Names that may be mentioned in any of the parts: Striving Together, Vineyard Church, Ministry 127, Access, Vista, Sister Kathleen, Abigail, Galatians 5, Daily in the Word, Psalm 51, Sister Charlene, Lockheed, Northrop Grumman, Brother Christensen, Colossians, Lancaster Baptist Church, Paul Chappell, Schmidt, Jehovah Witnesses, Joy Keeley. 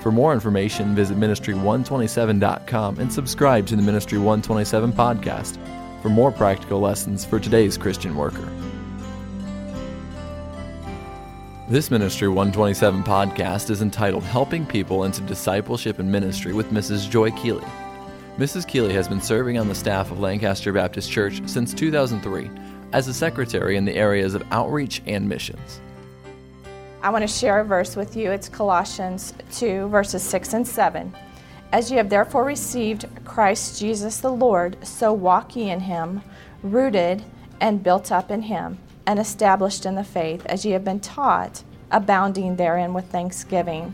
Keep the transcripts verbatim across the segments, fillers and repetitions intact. For more information, visit ministry one twenty-seven dot com and subscribe to the Ministry one twenty-seven podcast for more practical lessons for today's Christian worker. This Ministry one twenty-seven podcast is entitled Helping People into Discipleship and Ministry with Missus Joy Keeley. Missus Keeley has been serving on the staff of Lancaster Baptist Church since two thousand three as a secretary in the areas of outreach and missions. I want to share a verse with you. It's Colossians two, verses six and seven. As ye have therefore received Christ Jesus the Lord, so walk ye in him, rooted and built up in him, and established in the faith, as ye have been taught, abounding therein with thanksgiving.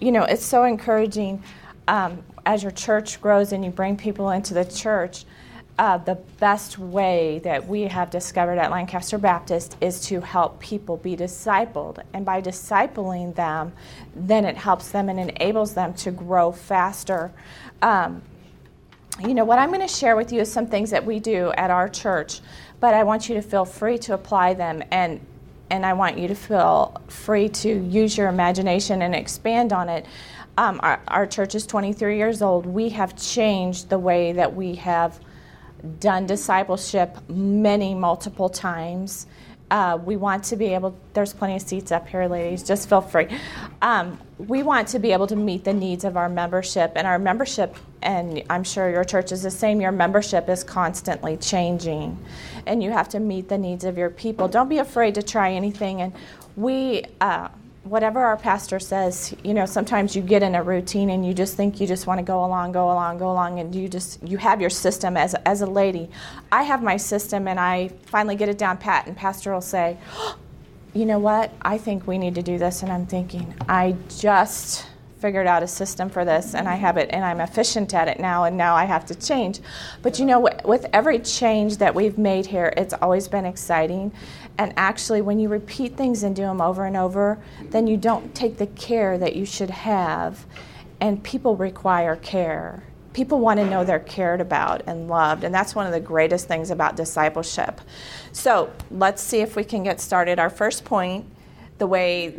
You know, it's so encouraging um, as your church grows and you bring people into the church. Uh, the best way that we have discovered at Lancaster Baptist is to help people be discipled. And by discipling them, then it helps them and enables them to grow faster. Um, you know, what I'm going to share with you is some things that we do at our church, but I want you to feel free to apply them, and and I want you to feel free to use your imagination and expand on it. Um, our, our church is twenty-three years old. We have changed the way that we have done discipleship many multiple times. Uh, we want to be able, there's plenty of seats up here, ladies, just feel free. Um, we want to be able to meet the needs of our membership, and our membership, and I'm sure your church is the same, your membership is constantly changing, and you have to meet the needs of your people. Don't be afraid to try anything, and we, uh, whatever our pastor says, you know, sometimes you get in a routine and you just think you just want to go along, go along, go along, and you just, you have your system as, as a lady. I have my system, and I finally get it down pat, and pastor will say, oh, you know what, I think we need to do this, and I'm thinking, I just figured out a system for this, and I have it, and I'm efficient at it now, and now I have to change. But you know, with every change that we've made here, it's always been exciting. And actually, when you repeat things and do them over and over, then you don't take the care that you should have. And people require care. People want to know they're cared about and loved, and that's one of the greatest things about discipleship. So let's see if we can get started. Our first point, the way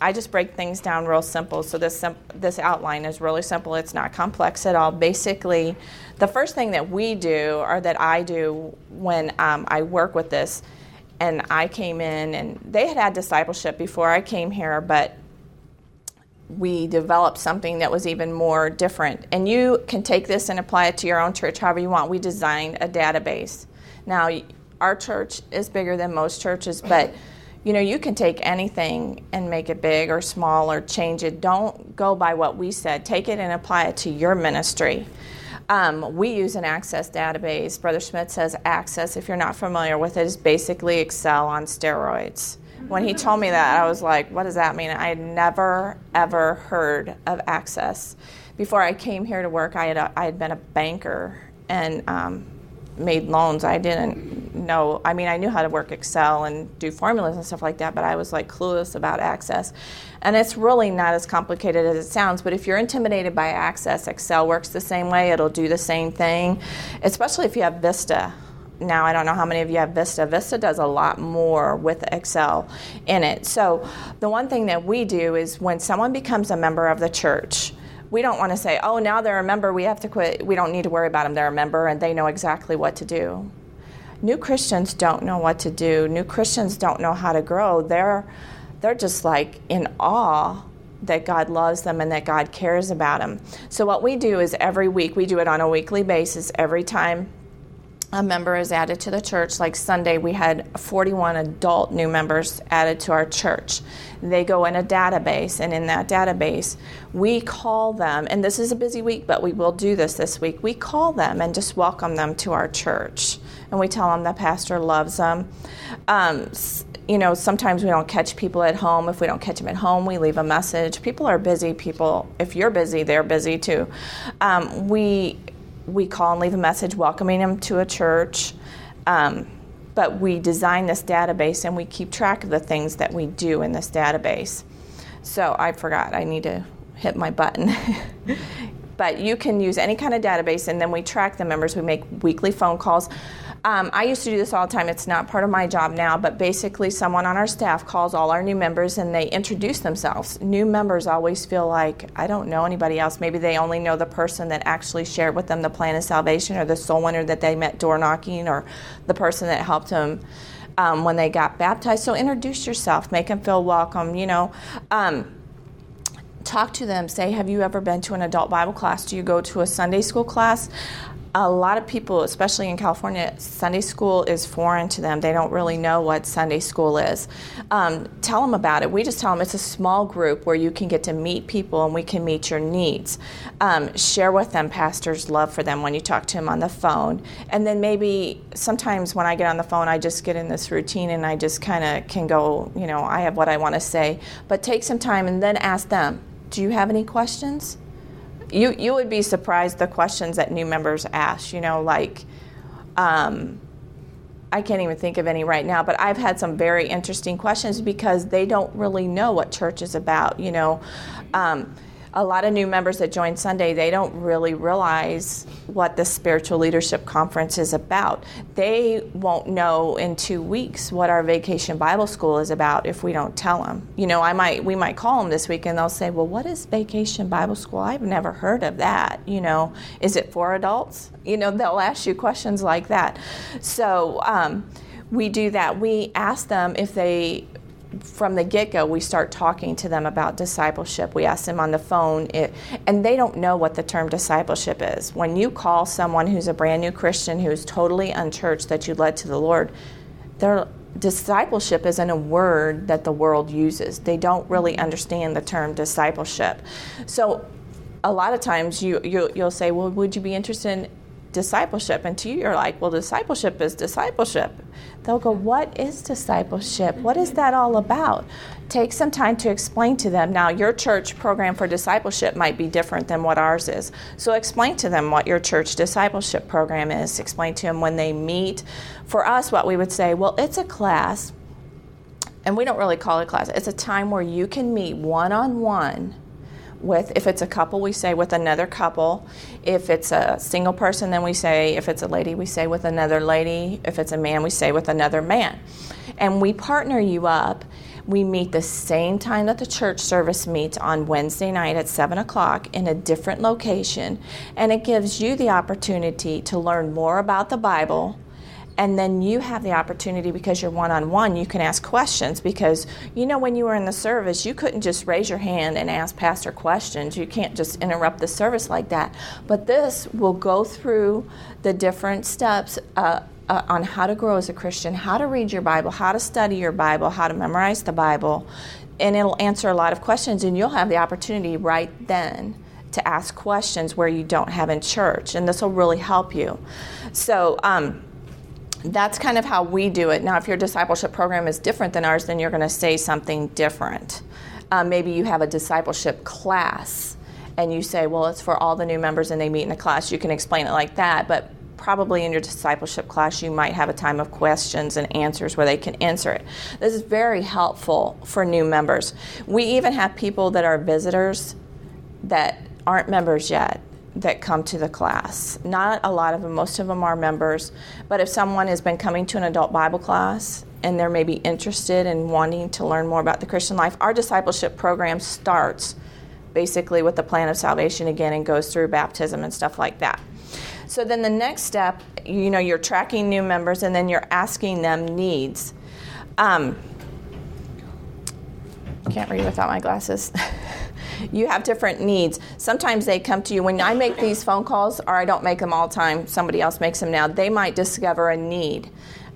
I just break things down real simple, so this this outline is really simple. It's not complex at all. Basically, the first thing that we do, or that I do when um, I work with this, and I came in, and they had had discipleship before I came here, but we developed something that was even more different. And you can take this and apply it to your own church however you want. We designed a database. Now, our church is bigger than most churches, but you know, you can take anything and make it big or small or change it. Don't go by what we said. Take it and apply it to your ministry. Um, we use an Access database. Brother Schmidt says Access, if you're not familiar with it, is basically Excel on steroids. When he told me that, I was like, what does that mean? I had never, ever heard of Access. Before I came here to work, I had, a, I had been a banker and um, made loans. I didn't No, I mean, I knew how to work Excel and do formulas and stuff like that, but I was like clueless about Access. And it's really not as complicated as it sounds, but if you're intimidated by Access, Excel works the same way. It'll do the same thing, especially if you have Vista. Now, I don't know how many of you have Vista. Vista does a lot more with Excel in it. So the one thing that we do is when someone becomes a member of the church, we don't want to say, oh, now they're a member, we have to quit. We don't need to worry about them. They're a member, and they know exactly what to do. New Christians don't know what to do. New Christians don't know how to grow. They're they're just like in awe that God loves them and that God cares about them. So what we do is every week, we do it on a weekly basis. Every time a member is added to the church, like Sunday, we had forty-one adult new members added to our church. They go in a database, and in that database, we call them, and this is a busy week, but we will do this this week. We call them and just welcome them to our church. And we tell them the pastor loves them. Um, you know, sometimes we don't catch people at home. If we don't catch them at home, we leave a message. People are busy. People, if you're busy, they're busy too. Um, we we call and leave a message welcoming them to a church. Um, but we design this database and we keep track of the things that we do in this database. So I forgot, I need to hit my button. But you can use any kind of database, and then we track the members. We make weekly phone calls. Um, I used to do this all the time. It's not part of my job now, but basically someone on our staff calls all our new members, and they introduce themselves. New members always feel like, I don't know anybody else. Maybe they only know the person that actually shared with them the plan of salvation, or the soul winner that they met door knocking, or the person that helped them um, when they got baptized. So introduce yourself. Make them feel welcome, you know. Um, Talk to them. Say, have you ever been to an adult Bible class? Do you go to a Sunday school class? A lot of people, especially in California, Sunday school is foreign to them. They don't really know what Sunday school is. Um, tell them about it. We just tell them it's a small group where you can get to meet people and we can meet your needs. Um, share with them pastor's love for them when you talk to him on the phone. And then maybe sometimes when I get on the phone, I just get in this routine and I just kind of can go, you know, I have what I want to say. But take some time and then ask them, do you have any questions? You you would be surprised the questions that new members ask, you know, like, um, I can't even think of any right now, but I've had some very interesting questions because they don't really know what church is about, you know. Um, a lot of new members that join Sunday, they don't really realize what the Spiritual Leadership Conference is about. They won't know in two weeks what our Vacation Bible School is about if we don't tell them. You know, I might we might call them this week and they'll say, well, what is Vacation Bible School? I've never heard of that. You know, is it for adults? You know, they'll ask you questions like that. So um, we do that. We ask them if they... From the get-go, we start talking to them about discipleship. We ask them on the phone, it, and they don't know what the term discipleship is. When you call someone who's a brand new Christian, who's totally unchurched, that you led to the Lord, their discipleship isn't a word that the world uses. They don't really understand the term discipleship. So a lot of times you, you, you'll say, well, would you be interested in discipleship? And to you, you're like, well, discipleship is discipleship. They'll go, what is discipleship? What is that all about? Take some time to explain to them. Now, your church program for discipleship might be different than what ours is. So explain to them what your church discipleship program is. Explain to them when they meet. For us, what we would say, well, it's a class, and we don't really call it a class. It's a time where you can meet one-on-one with, if it's a couple, we say with another couple. If it's a single person, then we say, if it's a lady, we say with another lady. If it's a man, we say with another man. And we partner you up. We meet the same time that the church service meets on Wednesday night at seven o'clock in a different location. And it gives you the opportunity to learn more about the Bible. And then you have the opportunity, because you're one-on-one, you can ask questions, because, you know, when you were in the service, you couldn't just raise your hand and ask pastor questions. You can't just interrupt the service like that. But this will go through the different steps uh, uh, on how to grow as a Christian, how to read your Bible, how to study your Bible, how to memorize the Bible, and it'll answer a lot of questions, and you'll have the opportunity right then to ask questions where you don't have in church, and this will really help you. So, um... that's kind of how we do it. Now, if your discipleship program is different than ours, then you're going to say something different. Um, maybe you have a discipleship class, and you say, well, it's for all the new members, and they meet in a class. You can explain it like that, but probably in your discipleship class, you might have a time of questions and answers where they can answer it. This is very helpful for new members. We even have people that are visitors that aren't members yet that come to the class. Not a lot of them, most of them are members, but if someone has been coming to an adult Bible class and they're maybe interested in wanting to learn more about the Christian life, our discipleship program starts basically with the plan of salvation again and goes through baptism and stuff like that. So then the next step, you know, you're tracking new members and then you're asking them needs. Um, can't read without my glasses. You have different needs. Sometimes they come to you. When I make these phone calls, or I don't make them all the time, somebody else makes them now, they might discover a need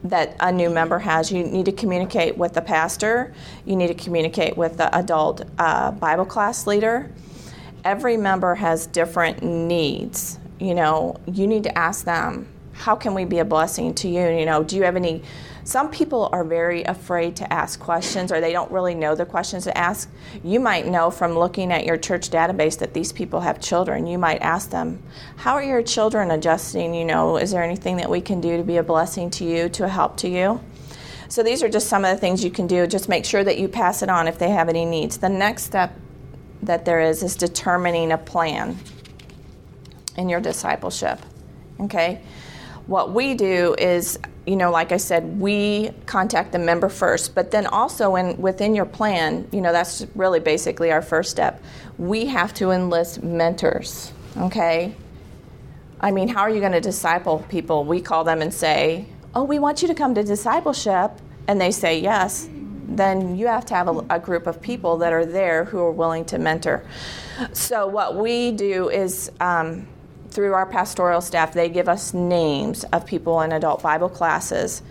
that a new member has. You need to communicate with the pastor. You need to communicate with the adult uh, Bible class leader. Every member has different needs. You know, you need to ask them how can we be a blessing to you? You know, do you have any, some people are very afraid to ask questions, or they don't really know the questions to ask. You might know from looking at your church database that these people have children. You might ask them, how are your children adjusting? You know, is there anything that we can do to be a blessing to you, to a help to you? So these are just some of the things you can do. Just make sure that you pass it on if they have any needs. The next step that there is is determining a plan in your discipleship, okay? What we do is, you know, like I said, we contact the member first, but then also in, within your plan, you know, that's really basically our first step. We have to enlist mentors, okay? I mean, how are you going to disciple people? We call them and say, oh, we want you to come to discipleship, and they say yes. Then you have to have a, a group of people that are there who are willing to mentor. So what we do is, um, through our pastoral staff, they give us names of people in adult Bible classes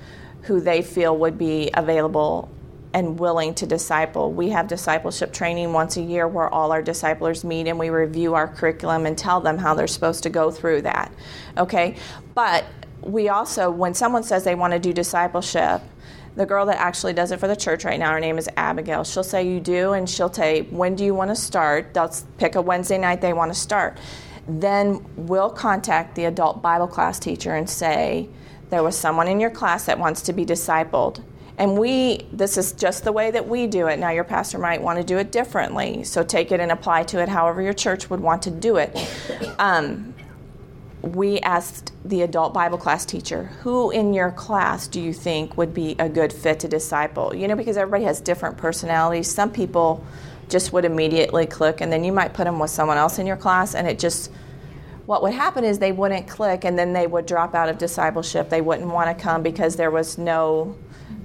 who they feel would be available and willing to disciple. We have discipleship training once a year where all our disciplers meet and we review our curriculum and tell them how they're supposed to go through that, okay? But we also, when someone says they want to do discipleship, the girl that actually does it for the church right now, her name is Abigail. She'll say you do, and she'll say, when do you want to start? They'll pick a Wednesday night they want to start. Then we'll contact the adult Bible class teacher and say, there was someone in your class that wants to be discipled. And we, this is just the way that we do it. Now your pastor might want to do it differently, so take it and apply to it however your church would want to do it. Um, we asked the adult Bible class teacher, who in your class do you think would be a good fit to disciple? You know, because everybody has different personalities. Some people just would immediately click, and then you might put them with someone else in your class, and it just, what would happen is they wouldn't click, and then they would drop out of discipleship. They wouldn't want to come because there was no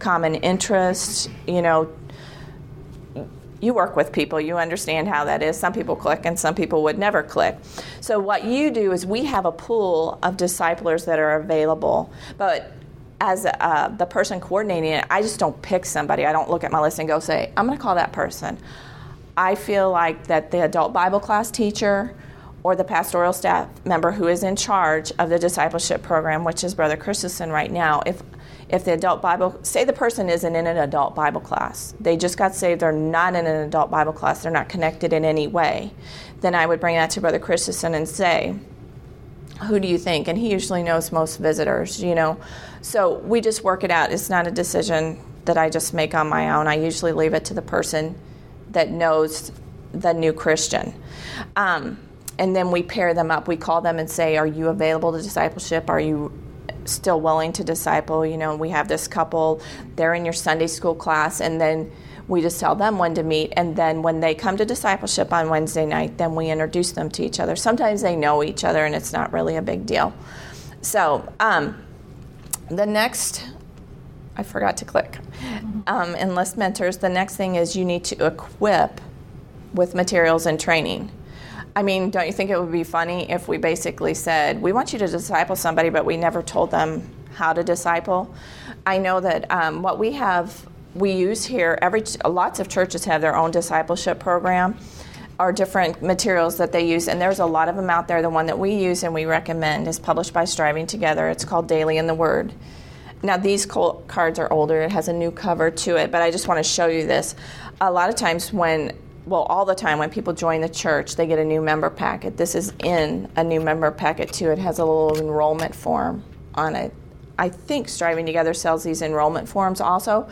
common interest. You know, you work with people, you understand how that is. Some people click and some people would never click. So what you do is we have a pool of disciplers that are available, but as uh, the person coordinating it, I just don't pick somebody. I don't look at my list and go say, I'm going to call that person. I feel like that the adult Bible class teacher or the pastoral staff member who is in charge of the discipleship program, which is Brother Christensen right now, if If the adult Bible, say the person isn't in an adult Bible class, they just got saved, they're not in an adult Bible class, they're not connected in any way, then I would bring that to Brother Christensen and say, who do you think? And he usually knows most visitors, you know. So we just work it out. It's not a decision that I just make on my own. I usually leave it to the person that knows the new Christian. Um, and then we pair them up. We call them and say, are you available to discipleship? Are you still willing to disciple? You know, we have this couple, they're in your Sunday school class, and then we just tell them when to meet, and then when they come to discipleship on Wednesday night, then we introduce them to each other. Sometimes they know each other and it's not really a big deal. So um, the next, I forgot to click, um, enlist mentors. The next thing is you need to equip with materials and training. I mean, don't you think it would be funny if we basically said, we want you to disciple somebody, but we never told them how to disciple? I know that um, what we have, we use here, every lots of churches have their own discipleship program or different materials that they use, and there's a lot of them out there. The one that we use and we recommend is published by Striving Together. It's called Daily in the Word. Now, these cards are older. It has a new cover to it, but I just want to show you this. A lot of times when Well, all the time when people join the church, they get a new member packet. This is in a new member packet, too. It has a little enrollment form on it. I think Striving Together sells these enrollment forms also.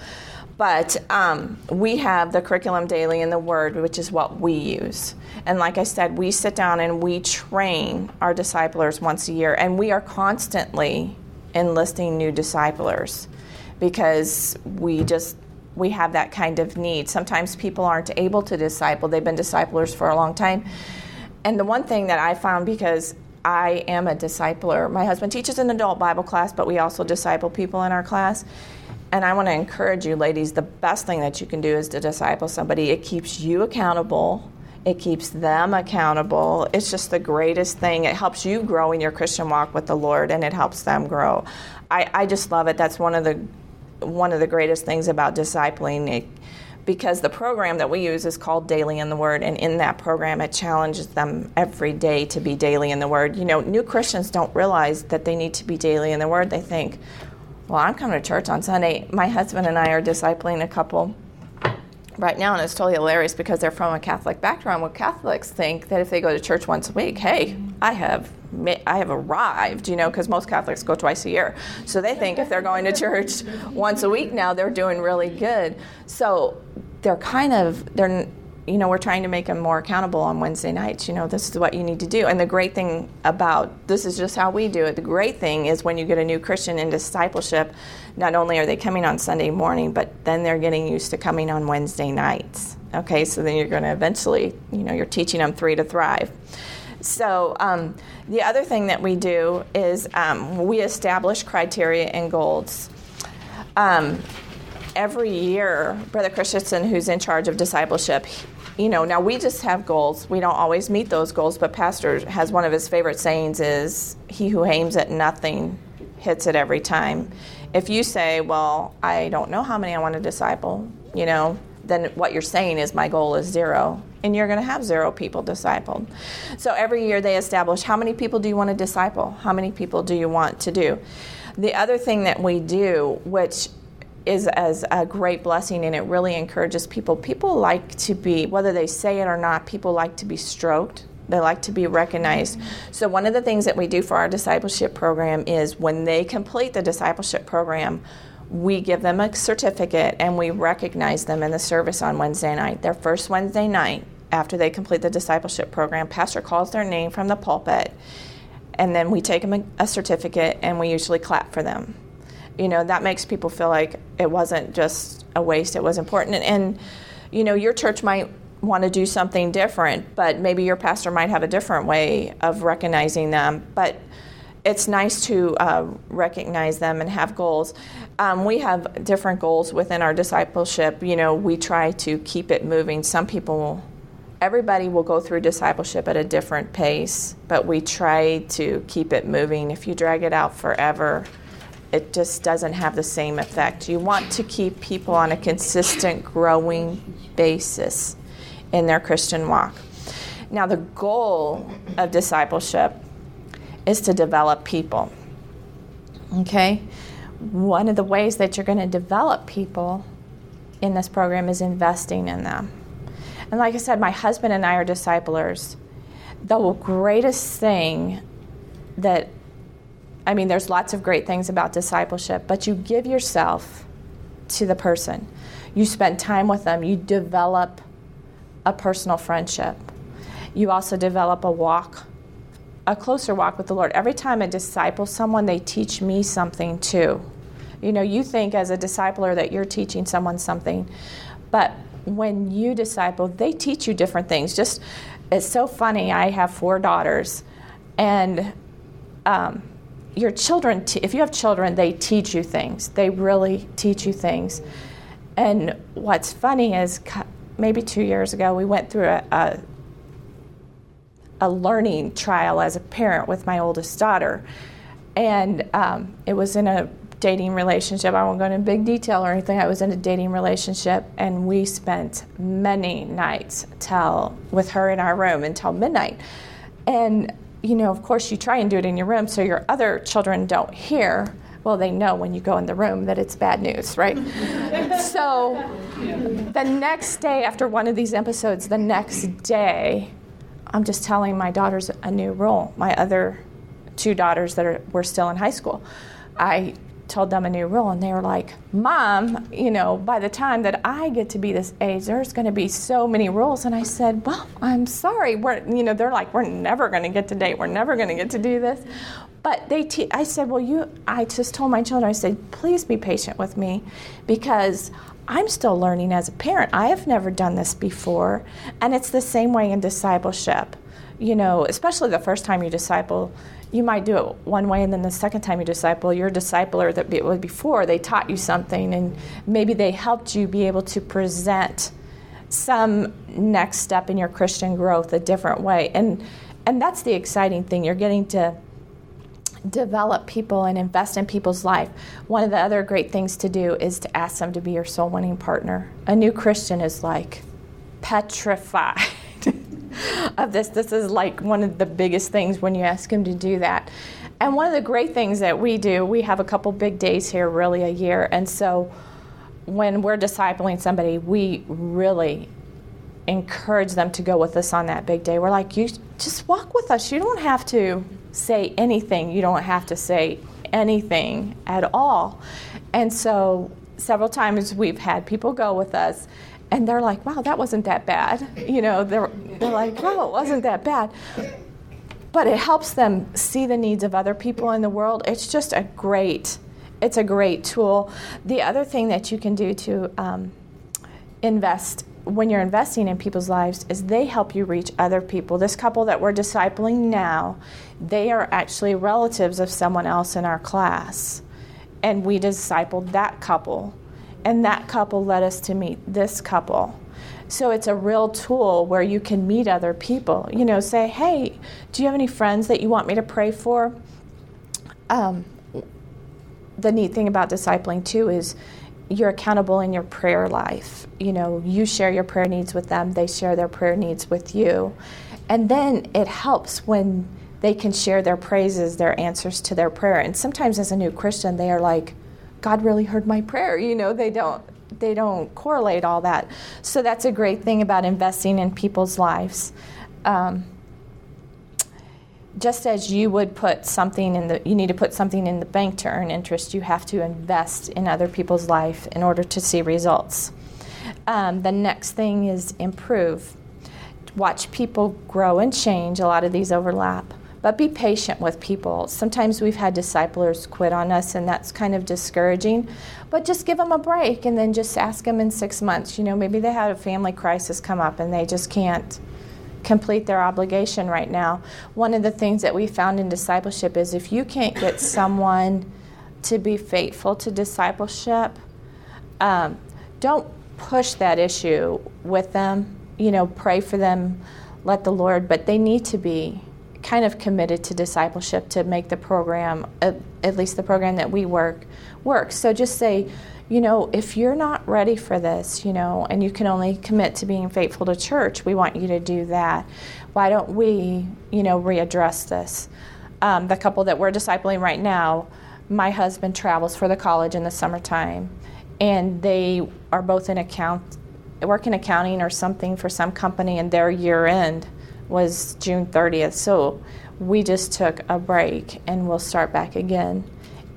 But um, we have the curriculum Daily in the Word, which is what we use. And like I said, we sit down and we train our disciplers once a year. And we are constantly enlisting new disciplers because we just... we have that kind of need. Sometimes people aren't able to disciple. They've been disciplers for a long time. And the one thing that I found, because I am a discipler, my husband teaches an adult Bible class, but we also disciple people in our class. And I want to encourage you, ladies, the best thing that you can do is to disciple somebody. It keeps you accountable. It keeps them accountable. It's just the greatest thing. It helps you grow in your Christian walk with the Lord, and it helps them grow. I, I just love it. That's one of the one of the greatest things about discipling. It because the program that we use is called Daily in the Word, and in that program it challenges them every day to be daily in the Word. You know, new Christians don't realize that they need to be daily in the Word. They think, well, I'm coming to church on Sunday. My husband and I are discipling a couple right now, and it's totally hilarious because they're from a Catholic background. Well, Catholics think that if they go to church once a week, hey, I have I have arrived, you know, because most Catholics go twice a year. So they think if they're going to church once a week now, they're doing really good. So they're kind of, they're, you know, we're trying to make them more accountable on Wednesday nights. You know, this is what you need to do. And the great thing about, this is just how we do it. The great thing is when you get a new Christian in discipleship, not only are they coming on Sunday morning, but then they're getting used to coming on Wednesday nights. Okay, so then you're going to eventually, you know, you're teaching them three to thrive. So um, the other thing that we do is um, we establish criteria and goals. Um, every year, Brother Christensen, who's in charge of discipleship, he, you know, now we just have goals. We don't always meet those goals, but Pastor has one of his favorite sayings is, he who aims at nothing hits it every time. If you say, well, I don't know how many I want to disciple, you know, then what you're saying is my goal is zero, and you're going to have zero people discipled. So every year they establish how many people do you want to disciple? How many people do you want to do? The other thing that we do, which is as a great blessing, and it really encourages people, people like to be, whether they say it or not, people like to be stroked. They like to be recognized. So one of the things that we do for our discipleship program is when they complete the discipleship program, we give them a certificate and we recognize them in the service on Wednesday night. Their first Wednesday night after they complete the discipleship program, Pastor calls their name from the pulpit, and then we take them a, a certificate and we usually clap for them. You know, that makes people feel like it wasn't just a waste, it was important. And, and you know, your church might want to do something different, but maybe your pastor might have a different way of recognizing them. But it's nice to uh, recognize them and have goals. Um, we have different goals within our discipleship. You know, we try to keep it moving. Some people, everybody will go through discipleship at a different pace, but we try to keep it moving. If you drag it out forever, it just doesn't have the same effect. You want to keep people on a consistent, growing basis in their Christian walk. Now, the goal of discipleship is to develop people. Okay? One of the ways that you're going to develop people in this program is investing in them. And like I said, my husband and I are disciplers. The greatest thing that, I mean, there's lots of great things about discipleship, but you give yourself to the person. You spend time with them. You develop a personal friendship. You also develop a walk a closer walk with the Lord. Every time I disciple someone, they teach me something too. You know, you think as a discipler that you're teaching someone something, but when you disciple, they teach you different things. Just, it's so funny, I have four daughters, and um, your children, te- if you have children, they teach you things. They really teach you things. And what's funny is maybe two years ago, we went through a, a a learning trial as a parent with my oldest daughter, and um, it was in a dating relationship. I won't go into big detail or anything. I was in a dating relationship, and we spent many nights till with her in our room until midnight. And you know, of course, you try and do it in your room so your other children don't hear. Well, they know when you go in the room that it's bad news, right? So the next day, after one of these episodes, the next day, I'm just telling my daughters a new rule. My other two daughters that are, were still in high school, I told them a new rule, and they were like, Mom, you know, by the time that I get to be this age, there's going to be so many rules. And I said, well, I'm sorry. We're, you know, they're like, we're never going to get to date. We're never going to get to do this. But they, te- I said, well, you, I just told my children, I said, please be patient with me because I'm still learning as a parent. I have never done this before. And it's the same way in discipleship. You know, especially the first time you disciple, you might do it one way, and then the second time you disciple, your discipler that was before, they taught you something, and maybe they helped you be able to present some next step in your Christian growth a different way. And and that's the exciting thing. You're getting to develop people and invest in people's life. One of the other great things to do is to ask them to be your soul winning partner. A new Christian is like petrified of this. This is like one of the biggest things when you ask them to do that. And one of the great things that we do, we have a couple big days here really a year. And so when we're discipling somebody, we really encourage them to go with us on that big day. We're like, you just walk with us. You don't have to say anything. You don't have to say anything at all. And so several times we've had people go with us, and they're like, wow, that wasn't that bad. You know, they're, they're like, wow, it wasn't that bad. But it helps them see the needs of other people in the world. It's just a great, it's a great tool. The other thing that you can do to um, invest when you're investing in people's lives is they help you reach other people. This couple that we're discipling now, they are actually relatives of someone else in our class. And we discipled that couple. And that couple led us to meet this couple. So it's a real tool where you can meet other people. You know, say, hey, do you have any friends that you want me to pray for? Um, the neat thing about discipling, too, is you're accountable in your prayer life. You know, you share your prayer needs with them, they share their prayer needs with you. And then it helps when they can share their praises, their answers to their prayer. And sometimes as a new Christian, they are like, God really heard my prayer. You know, they don't they don't correlate all that. So that's a great thing about investing in people's lives. Um, just as you would put something in the, you need to put something in the bank to earn interest, you have to invest in other people's life in order to see results. Um, the next thing is improve. Watch people grow and change. A lot of these overlap. But be patient with people. Sometimes we've had disciplers quit on us, and that's kind of discouraging. But just give them a break, and then just ask them in six months. You know, maybe they had a family crisis come up, and they just can't complete their obligation right now. One of the things that we found in discipleship is if you can't get someone to be faithful to discipleship, um, don't push that issue with them. You know, pray for them, let the Lord, but they need to be kind of committed to discipleship to make the program, at, at least the program that we work, work. So just say, you know, if you're not ready for this, you know, and you can only commit to being faithful to church, we want you to do that. Why don't we, you know, readdress this? Um, the couple that we're discipling right now, my husband travels for the college in the summertime, and they are both in account, work in accounting or something for some company, and their year end was June thirtieth, so we just took a break, and we'll start back again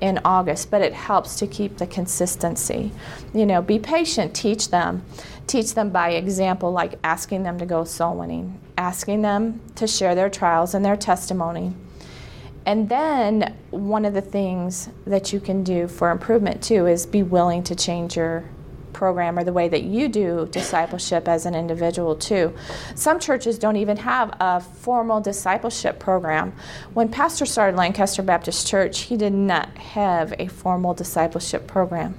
in August. But it helps to keep the consistency. You know, be patient. Teach them. Teach them by example, like asking them to go soul winning, asking them to share their trials and their testimony. And then one of the things that you can do for improvement, too, is be willing to change your program or the way that you do discipleship as an individual too. Some churches don't even have a formal discipleship program. When Pastor started Lancaster Baptist Church, he did not have a formal discipleship program.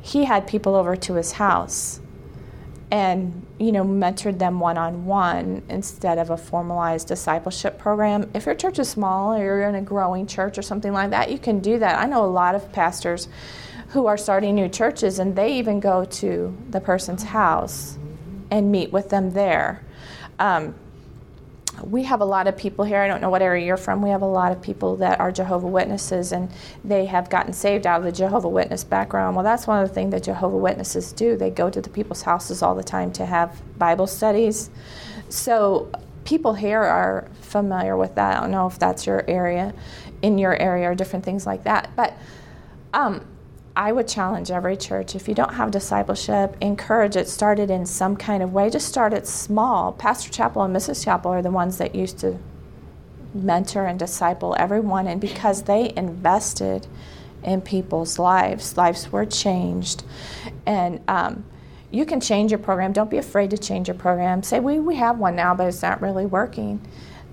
He had people over to his house and, you know, mentored them one-on-one instead of a formalized discipleship program. If your church is small or you're in a growing church or something like that, you can do that. I know a lot of pastors who are starting new churches, and they even go to the person's house and meet with them there. Um, we have a lot of people here. I don't know what area you're from. We have a lot of people that are Jehovah Witnesses, and they have gotten saved out of the Jehovah Witness background. Well, that's one of the things that Jehovah Witnesses do. They go to the people's houses all the time to have Bible studies. So people here are familiar with that. I don't know if that's your area, in your area, or different things like that. But um, I would challenge every church, if you don't have discipleship, encourage it, start it in some kind of way. Just start it small. Pastor Chappell and Missus Chappell are the ones that used to mentor and disciple everyone, and because they invested in people's lives, lives were changed. And um, you can change your program. Don't be afraid to change your program. Say, we, we have one now, but it's not really working.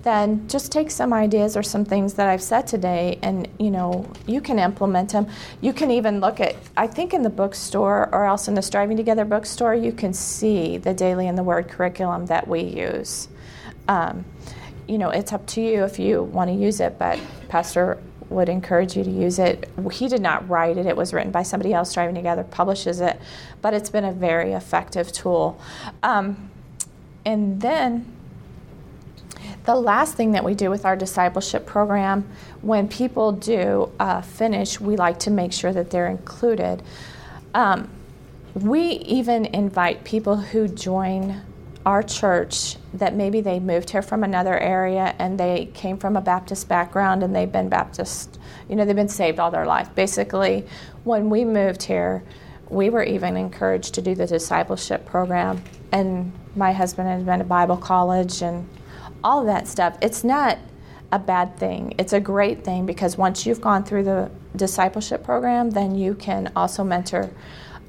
Then just take some ideas or some things that I've said today, and you know, you can implement them. You can even look at, I think in the bookstore or else in the Striving Together bookstore, you can see the Daily in the Word curriculum that we use. Um, you know, it's up to you if you want to use it, but Pastor would encourage you to use it. He did not write it. It was written by somebody else. Striving Together publishes it, but it's been a very effective tool. Um, and then the last thing that we do with our discipleship program, when people do uh, finish, we like to make sure that they're included. Um, we even invite people who join our church that maybe they moved here from another area and they came from a Baptist background and they've been Baptist, you know, they've been saved all their life. Basically, when we moved here, we were even encouraged to do the discipleship program. And my husband had been to Bible college and all of that stuff. It's not a bad thing. It's a great thing, because once you've gone through the discipleship program, then you can also mentor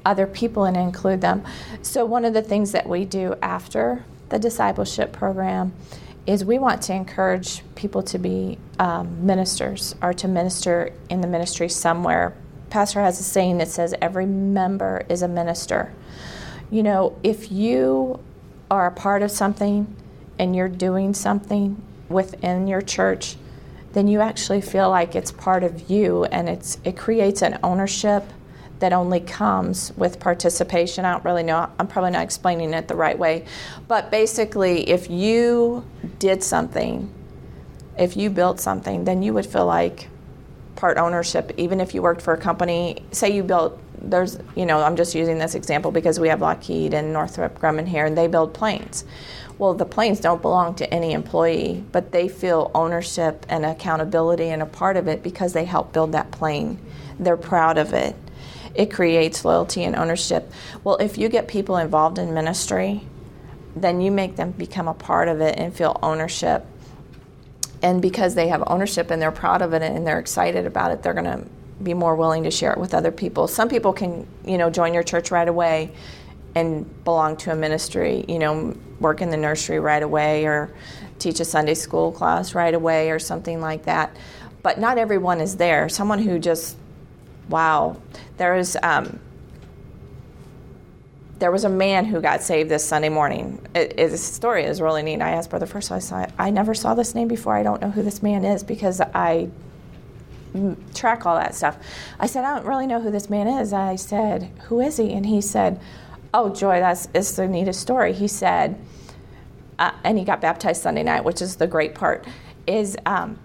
other people and include them. So one of the things that we do after the discipleship program is we want to encourage people to be um, ministers or to minister in the ministry somewhere. Pastor has a saying that says every member is a minister. You know, if you are a part of something and you're doing something within your church, then you actually feel like it's part of you, and it's it creates an ownership that only comes with participation. I don't really know. I'm probably not explaining it the right way. But basically, if you did something, if you built something, then you would feel like part ownership, even if you worked for a company. Say you built, there's, you know, I'm just using this example because we have Lockheed and Northrop Grumman here, and they build planes. Well, the planes don't belong to any employee, but they feel ownership and accountability and a part of it because they helped build that plane. They're proud of it. It creates loyalty and ownership. Well, if you get people involved in ministry, then you make them become a part of it and feel ownership. And because they have ownership and they're proud of it and they're excited about it, they're going to be more willing to share it with other people. Some people can, you know, join your church right away and belong to a ministry, you know, work in the nursery right away or teach a Sunday school class right away or something like that. But not everyone is there. Someone who just Wow, there is um, there was a man who got saved this Sunday morning. It, it, this story is really neat. I asked Brother First, I saw I never saw this name before. I don't know who this man is because I track all that stuff. I said, I don't really know who this man is. I said, who is he? And he said, oh, Joy, that's it's the neatest story. He said, uh, and he got baptized Sunday night, which is the great part. Is um,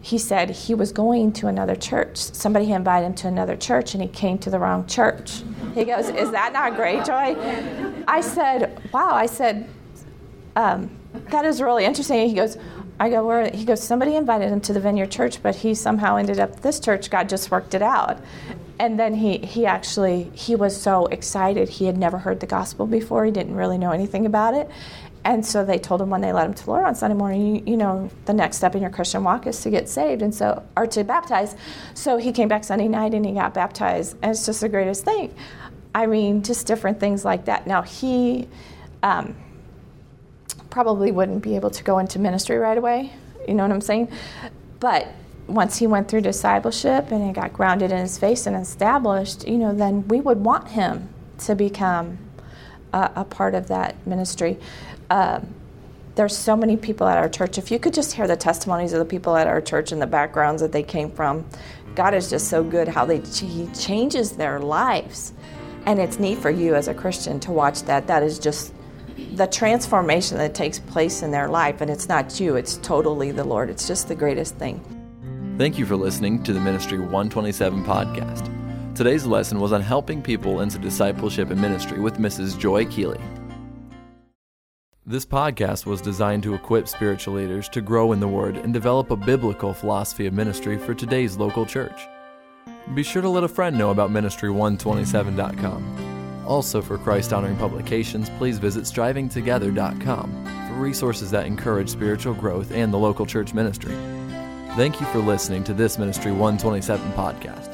He said he was going to another church. Somebody had invited him to another church, and he came to the wrong church. He goes, is that not great, Joy? I said, wow. I said, um, that is really interesting. He goes, I go, where? He goes, somebody invited him to the Vineyard Church, but he somehow ended up at this church. God just worked it out. And then he, he actually, he was so excited. He had never heard the gospel before. He didn't really know anything about it. And so they told him when they led him to the Lord on Sunday morning, you, you know, the next step in your Christian walk is to get saved, and so or to baptize. So he came back Sunday night and he got baptized. And it's just the greatest thing. I mean, just different things like that. Now, he um, probably wouldn't be able to go into ministry right away. You know what I'm saying? But once he went through discipleship and he got grounded in his faith and established, you know, then we would want him to become a, a part of that ministry. Um, there's so many people at our church. If you could just hear the testimonies of the people at our church and the backgrounds that they came from, God is just so good how they He changes their lives. And it's neat for you as a Christian to watch that. That is just the transformation that takes place in their life. And it's not you. It's totally the Lord. It's just the greatest thing. Thank you for listening to the Ministry one twenty-seven podcast. Today's lesson was on helping people into discipleship and ministry with Missus Joy Keeley. This podcast was designed to equip spiritual leaders to grow in the Word and develop a biblical philosophy of ministry for today's local church. Be sure to let a friend know about ministry one twenty-seven dot com. Also, for Christ-honoring publications, please visit striving together dot com for resources that encourage spiritual growth and the local church ministry. Thank you for listening to this Ministry one twenty-seven podcast.